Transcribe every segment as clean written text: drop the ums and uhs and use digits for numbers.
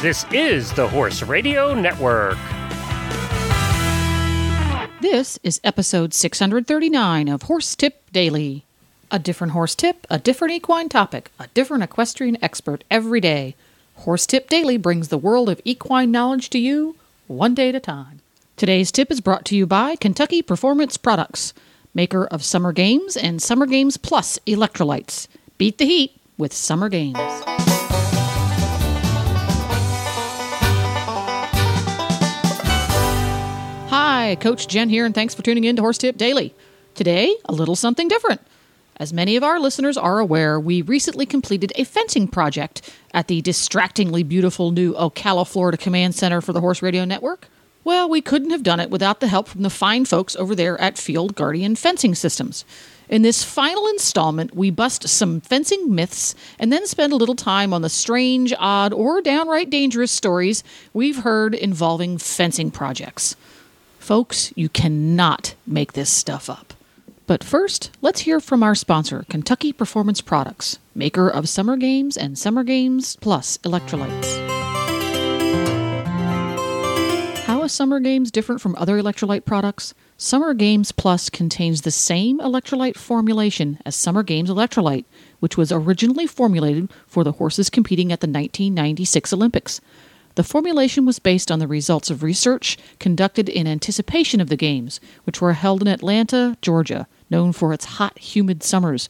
This is the Horse Radio Network. This is episode 639 of Horse Tip Daily. A different horse tip, a different equine topic, a different equestrian expert every day. Horse Tip Daily brings the world of equine knowledge to you one day at a time. Today's tip is brought to you by Kentucky Performance Products, maker of Summer Games and Summer Games Plus electrolytes. Beat the heat with Summer Games. Hi, Coach Jen here, and thanks for tuning in to Horse Tip Daily. Today, a little something different. As many of our listeners are aware, we recently completed a fencing project at the distractingly beautiful new Ocala, Florida Command Center for the Horse Radio Network. Well, we couldn't have done it without the help from the fine folks over there at Field Guardian Fencing Systems. In this final installment, we bust some fencing myths and then spend a little time on the strange, odd, or downright dangerous stories we've heard involving fencing projects. Folks, you cannot make this stuff up. But first, let's hear from our sponsor, Kentucky Performance Products, maker of Summer Games and Summer Games Plus electrolytes. How is Summer Games different from other electrolyte products? Summer Games Plus contains the same electrolyte formulation as Summer Games Electrolyte, which was originally formulated for the horses competing at the 1996 Olympics. The formulation was based on the results of research conducted in anticipation of the Games, which were held in Atlanta, Georgia, known for its hot, humid summers.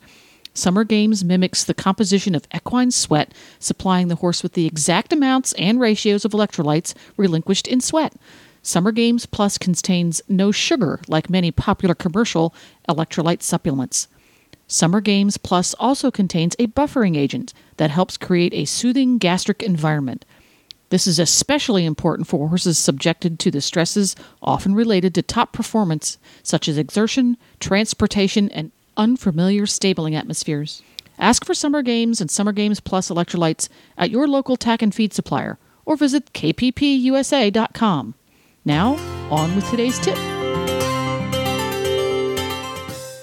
Summer Games mimics the composition of equine sweat, supplying the horse with the exact amounts and ratios of electrolytes relinquished in sweat. Summer Games Plus contains no sugar, like many popular commercial electrolyte supplements. Summer Games Plus also contains a buffering agent that helps create a soothing gastric environment. This is especially important for horses subjected to the stresses often related to top performance, such as exertion, transportation, and unfamiliar stabling atmospheres. Ask for Summer Games and Summer Games Plus electrolytes at your local tack and feed supplier or visit kppusa.com. Now, on with today's tip.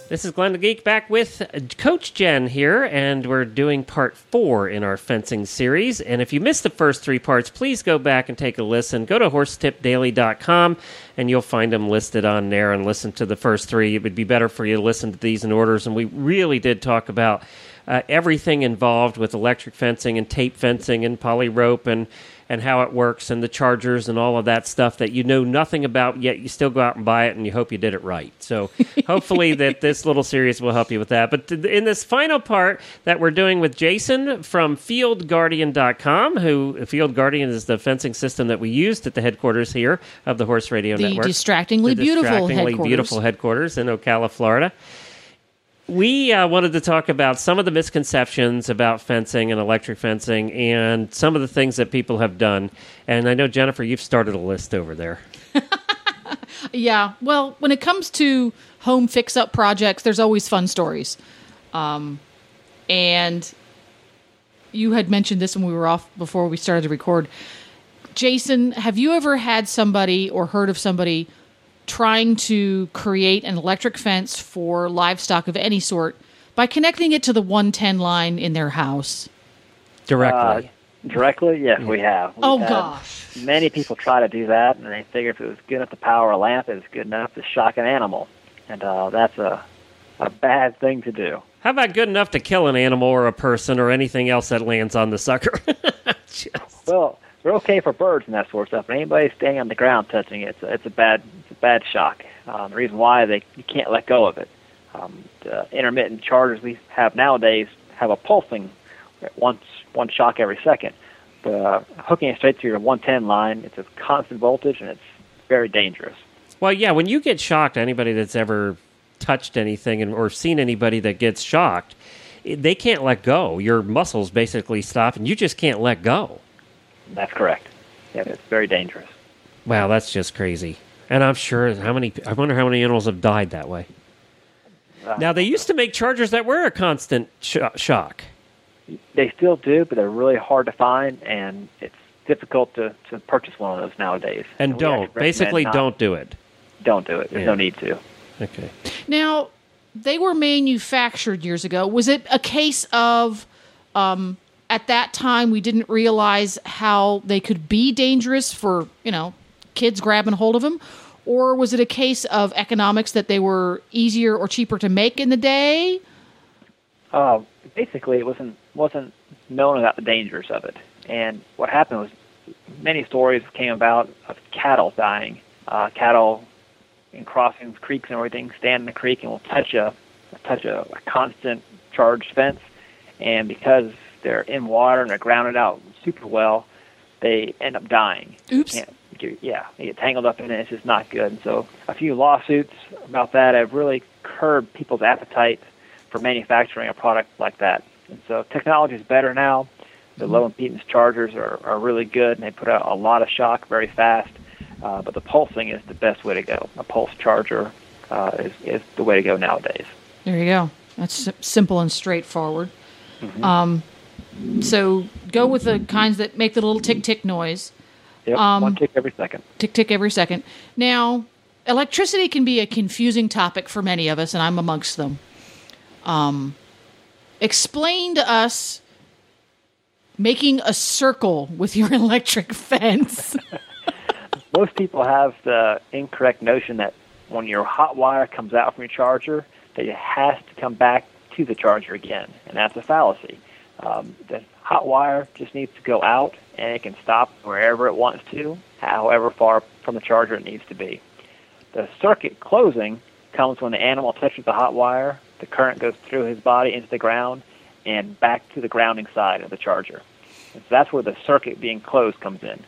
This is Glenn the Geek back with Coach Jen here, and we're doing part 4 in our fencing series. And if you missed the first 3 parts, please go back and take a listen. Go to horsetipdaily.com, and you'll find them listed on there and listen to the first 3. It would be better for you to listen to these in orders, and we really did talk about everything involved with electric fencing and tape fencing and poly rope and how it works and the chargers and all of that stuff that you know nothing about, yet you still go out and buy it and you hope you did it right. So hopefully that this little series will help you with that. But in this final part that we're doing with Jason from fieldguardian.com, who Field Guardian is the fencing system that we used at the headquarters here of the Horse Radio Network. The distractingly beautiful headquarters in Ocala, Florida. We wanted to talk about some of the misconceptions about fencing and electric fencing and some of the things that people have done. And I know, Jennifer, you've started a list over there. Yeah. Well, when it comes to home fix-up projects, there's always fun stories. And you had mentioned this when we were off before we started to record. Jason, have you ever had somebody or heard of somebody trying to create an electric fence for livestock of any sort by connecting it to the 110 line in their house? Directly? Yes, yeah. We have. Gosh. Many people try to do that, and they figure if it was good enough to power a lamp, it was good enough to shock an animal. And that's a bad thing to do. How about good enough to kill an animal or a person or anything else that lands on the sucker? Well, they're okay for birds and that sort of stuff, but anybody staying on the ground touching it, it's a bad shock. The reason why you can't let go of it. The intermittent chargers we have nowadays have a pulsing, one shock every second. But hooking it straight to your 110 line, it's a constant voltage, and it's very dangerous. Well, yeah, when you get shocked, anybody that's ever touched anything or seen anybody that gets shocked, they can't let go. Your muscles basically stop, and you just can't let go. That's correct. Yeah, it's very dangerous. Wow, that's just crazy. And I'm sure I wonder how many animals have died that way. Now, they used to make chargers that were a constant shock. They still do, but they're really hard to find, and it's difficult to purchase one of those nowadays. And don't. Basically, don't do it. Don't do it. There's no need to. Okay. Now, they were manufactured years ago. Was it a case of at that time, we didn't realize how they could be dangerous for, you know, kids grabbing hold of them? Or was it a case of economics that they were easier or cheaper to make in the day? Basically, it wasn't known about the dangers of it. And what happened was many stories came about of cattle dying. Cattle in crossing creeks and everything stand in the creek and will touch a constant charged fence. And because they're in water and they're grounded out super well, they end up dying. Oops. Yeah, they get tangled up in it. It's just not good. And so a few lawsuits about that have really curbed people's appetite for manufacturing a product like that. And so technology is better now. The low impedance chargers are really good, and they put out a lot of shock very fast. But the pulsing is the best way to go. A pulse charger is the way to go nowadays. There you go. That's simple and straightforward. Mm-hmm. So go with the kinds that make the little tick-tick noise. Yep, one tick every second. Tick-tick every second. Now, electricity can be a confusing topic for many of us, and I'm amongst them. Explain to us making a circle with your electric fence. Most people have the incorrect notion that when your hot wire comes out from your charger, that it has to come back to the charger again, and that's a fallacy. The hot wire just needs to go out, and it can stop wherever it wants to, however far from the charger it needs to be. The circuit closing comes when the animal touches the hot wire, the current goes through his body into the ground, and back to the grounding side of the charger. And so that's where the circuit being closed comes in.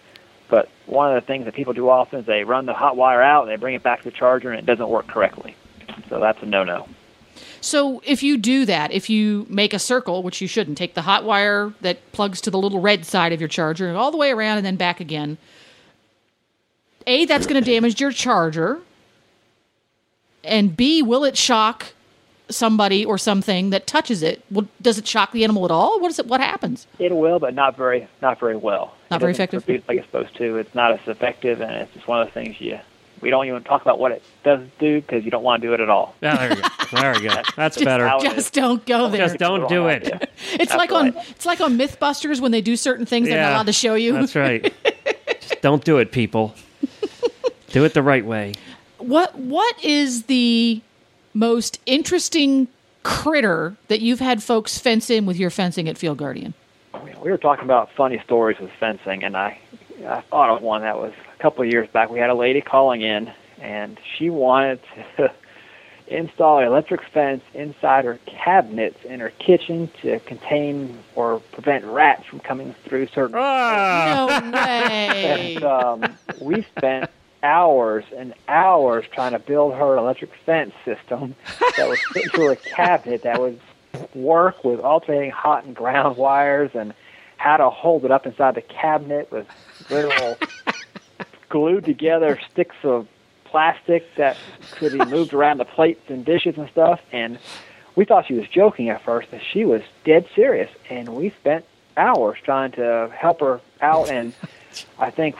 But one of the things that people do often is they run the hot wire out, and they bring it back to the charger, and it doesn't work correctly. So that's a no-no. So if you do that, if you make a circle, which you shouldn't, take the hot wire that plugs to the little red side of your charger all the way around and then back again, A, that's going to damage your charger, and B, will it shock somebody or something that touches it? Well, does it shock the animal at all? What happens? It will, but not very well. Not very effective? Like it's supposed to. It's not as effective, and it's just one of the things we don't even talk about what it does do because you don't want to do it at all. Yeah, there we go. That's just better. Just don't go there. Just don't do it. It's like right. It's like on Mythbusters when they do certain things they're not allowed to show you. That's right. Just don't do it, people. Do it the right way. What is the most interesting critter that you've had folks fence in with your fencing at Field Guardian? We were talking about funny stories with fencing, and I thought of one that was a couple of years back. We had a lady calling in, and she wanted to install an electric fence inside her cabinets in her kitchen to contain or prevent rats from coming through certain... Oh, no way! And we spent hours and hours trying to build her electric fence system that was fit through a cabinet that would work with alternating hot and ground wires and how to hold it up inside the cabinet with little glued together sticks of plastic that could be moved around the plates and dishes and stuff. And we thought she was joking at first, but she was dead serious. And we spent hours trying to help her out. And I think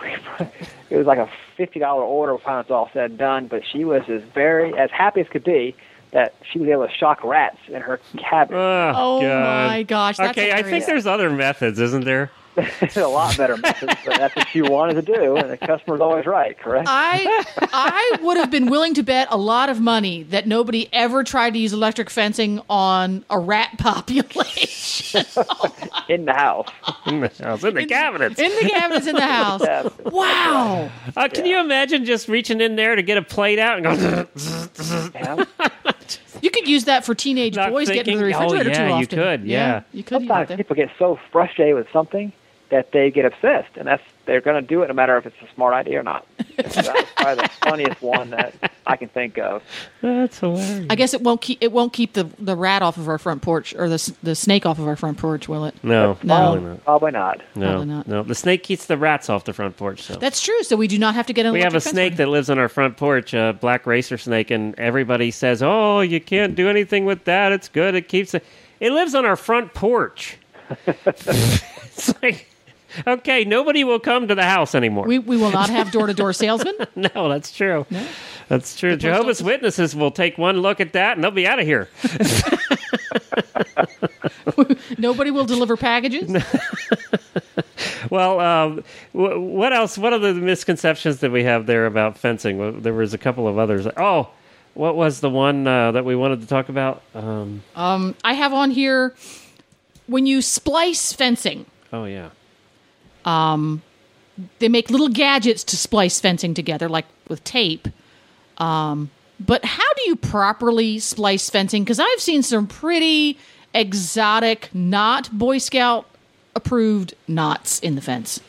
it was like a $50 order by the time it's all said and done. But she was as happy as could be that she was able to shock rats in her cabinet. Oh, God. My gosh. That's okay, hilarious. I think there's other methods, isn't there? There's a lot better methods, but that's what she wanted to do, and the customer's always right, correct? I would have been willing to bet a lot of money that nobody ever tried to use electric fencing on a rat population. In the house. In the house, in the cabinets. In the cabinets, in the house. Wow. Can you imagine just reaching in there to get a plate out and going... You could use that for teenage boys getting in the refrigerator too often. You could, you could. Sometimes people get so frustrated with something that they get obsessed, and they're going to do it no matter if it's a smart idea or not. So that was probably the funniest one that I can think of. That's hilarious. I guess it won't keep the rat off of our front porch or the snake off of our front porch, will it? No, probably not. No, the snake keeps the rats off the front porch. So. That's true. So we do not have to get an electric fence. We have a snake that lives on our front porch, a black racer snake, and everybody says, "Oh, you can't do anything with that. It's good. It keeps it." It lives on our front porch. It's like. Okay, nobody will come to the house anymore. We will not have door-to-door salesmen. No, that's true. No. That's true. Jehovah's Witnesses will take one look at that, and they'll be out of here. Nobody will deliver packages? Well, what else? What are the misconceptions that we have there about fencing? There was a couple of others. Oh, what was the one that we wanted to talk about? I have on here, when you splice fencing. Oh, yeah. They make little gadgets to splice fencing together, like with tape. But how do you properly splice fencing? Because I've seen some pretty exotic, not Boy Scout-approved knots in the fence.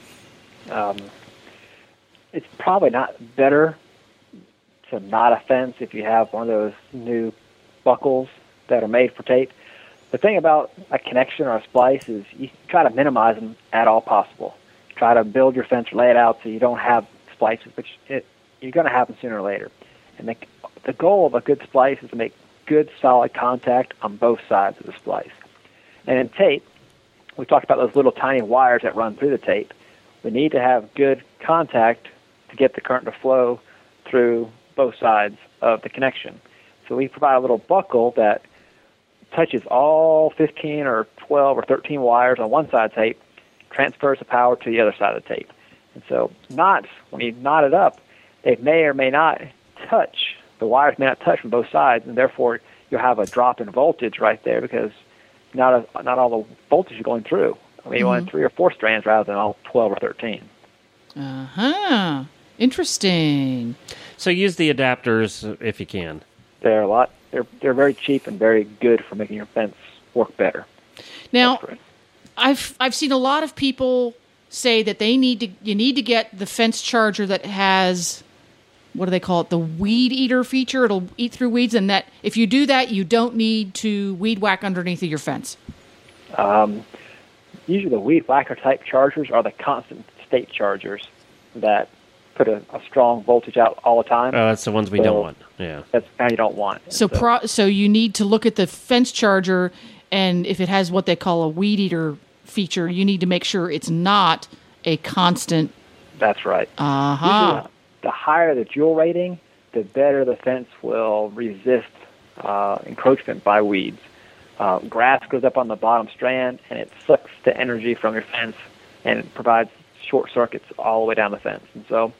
It's probably not better to knot a fence if you have one of those new buckles that are made for tape. The thing about a connection or a splice is you try to minimize them at all possible. Try to build your fence, lay it out so you don't have splices, which you're going to happen sooner or later. And the goal of a good splice is to make good, solid contact on both sides of the splice. And in tape, we talked about those little tiny wires that run through the tape. We need to have good contact to get the current to flow through both sides of the connection. So we provide a little buckle that touches all 15 or 12 or 13 wires on one side of the tape, transfers the power to the other side of the tape. And so knots, when you knot it up, they may or may not touch. The wires may not touch from both sides, and therefore you'll have a drop in voltage right there because not all the voltage is going through. I mean, you want 3 or 4 strands rather than all 12 or 13. Uh-huh. Interesting. So use the adapters if you can. They're a lot. They're very cheap and very good for making your fence work better. Now, I've seen a lot of people say that you need to get the fence charger that has, what do they call it, the weed eater feature. It'll eat through weeds, and that if you do that, you don't need to weed whack underneath of your fence. Usually the weed whacker type chargers are the constant state chargers that put a strong voltage out all the time. Oh, that's the ones we don't want. Yeah, that's the kind you don't want. So you need to look at the fence charger, and if it has what they call a weed eater feature, you need to make sure it's not a constant. That's right. Uh-huh. The higher the Joule rating, the better the fence will resist encroachment by weeds. Grass goes up on the bottom strand, and it sucks the energy from your fence, and it provides short circuits all the way down the fence. And so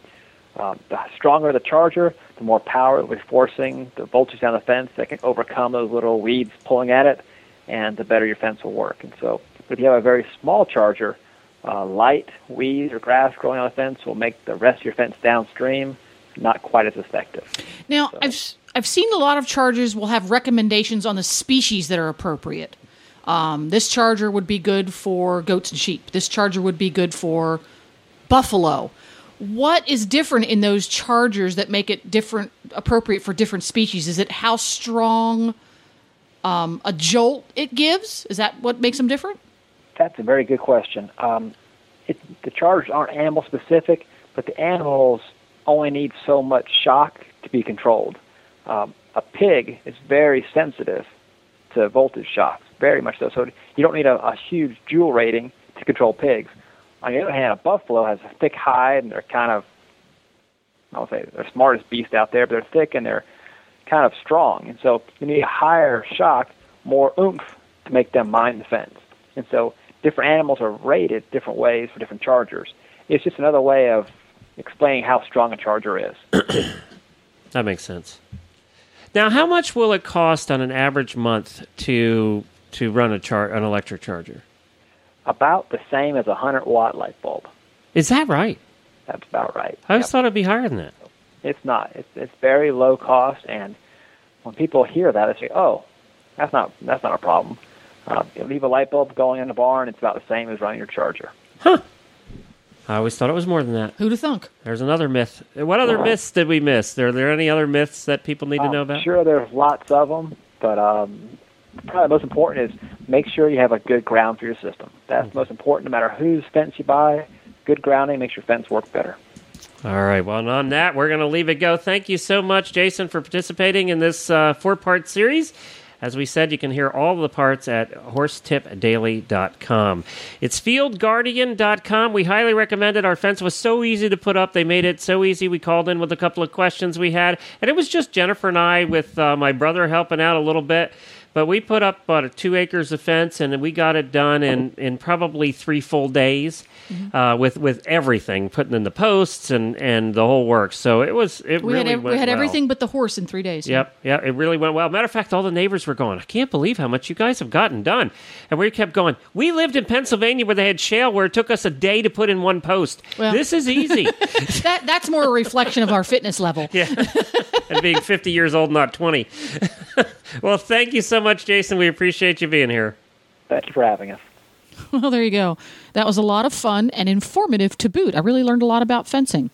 the stronger the charger, the more power it will be forcing the voltage down the fence that can overcome those little weeds pulling at it, and the better your fence will work. And so if you have a very small charger, light weeds or grass growing on a fence will make the rest of your fence downstream not quite as effective. Now, so I've seen a lot of chargers will have recommendations on the species that are appropriate. This charger would be good for goats and sheep. This charger would be good for buffalo. What is different in those chargers that make it different, appropriate for different species? Is it how strong a jolt it gives? Is that what makes them different? That's a very good question. The chargers aren't animal-specific, but the animals only need so much shock to be controlled. A pig is very sensitive to voltage shocks, very much so. So you don't need a huge Joule rating to control pigs. On the other hand, a buffalo has a thick hide, and they're kind of, I would say, they're the smartest beast out there, but they're thick and they're kind of strong. And so you need a higher shock, more oomph to make them mind the fence. And so different animals are rated different ways for different chargers. It's just another way of explaining how strong a charger is. That makes sense. Now, how much will it cost on an average month to run an electric charger? About the same as a 100-watt light bulb. Is that right? That's about right. I always thought it'd be higher than that. It's not. It's very low cost, and when people hear that, they say, "Oh, that's not a problem." You leave a light bulb going in the barn, it's about the same as running your charger. Huh. I always thought it was more than that. Who'd have thunk? There's another myth. What other myths did we miss? Are there any other myths that people need to know about? Sure, there's lots of them, but probably the most important is make sure you have a good ground for your system. That's most important, no matter whose fence you buy. Good grounding makes your fence work better. All right, well, and on that, we're going to leave it go. Thank you so much, Jason, for participating in this 4-part series. As we said, you can hear all the parts at horsetipdaily.com. It's fieldguardian.com. We highly recommend it. Our fence was so easy to put up. They made it so easy. We called in with a couple of questions we had, and it was just Jennifer and I with my brother helping out a little bit. But we put up about 2 acres of fence, and we got it done in probably 3 full days, mm-hmm. with everything, putting in the posts and the whole works. So it was we had everything but the horse in 3 days. Yep, yeah, it really went well. Matter of fact, all the neighbors were going, I can't believe how much you guys have gotten done. And we kept going. We lived in Pennsylvania where they had shale, where it took us a day to put in 1 post. Well, this is easy. that's more a reflection of our fitness level. Yeah, and being 50 years old, not 20. Well, thank you so much, Jason. We appreciate you being here. Thank you for having us. Well, there you go. That was a lot of fun and informative to boot. I really learned a lot about fencing.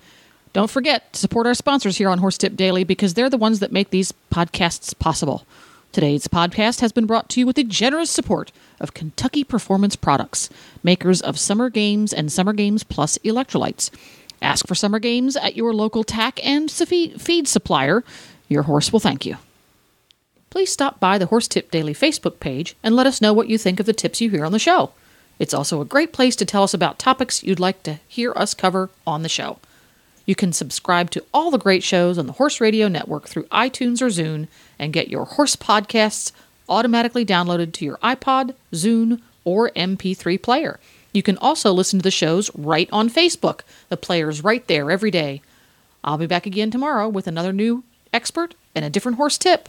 Don't forget to support our sponsors here on Horse Tip Daily, because they're the ones that make these podcasts possible. Today's podcast has been brought to you with the generous support of Kentucky Performance Products, makers of Summer Games and Summer Games Plus electrolytes. Ask for Summer Games at your local tack and feed supplier. Your horse will thank you. Please stop by the Horse Tip Daily Facebook page and let us know what you think of the tips you hear on the show. It's also a great place to tell us about topics you'd like to hear us cover on the show. You can subscribe to all the great shows on the Horse Radio Network through iTunes or Zune and get your horse podcasts automatically downloaded to your iPod, Zune, or MP3 player. You can also listen to the shows right on Facebook. The player's right there every day. I'll be back again tomorrow with another new expert and a different horse tip.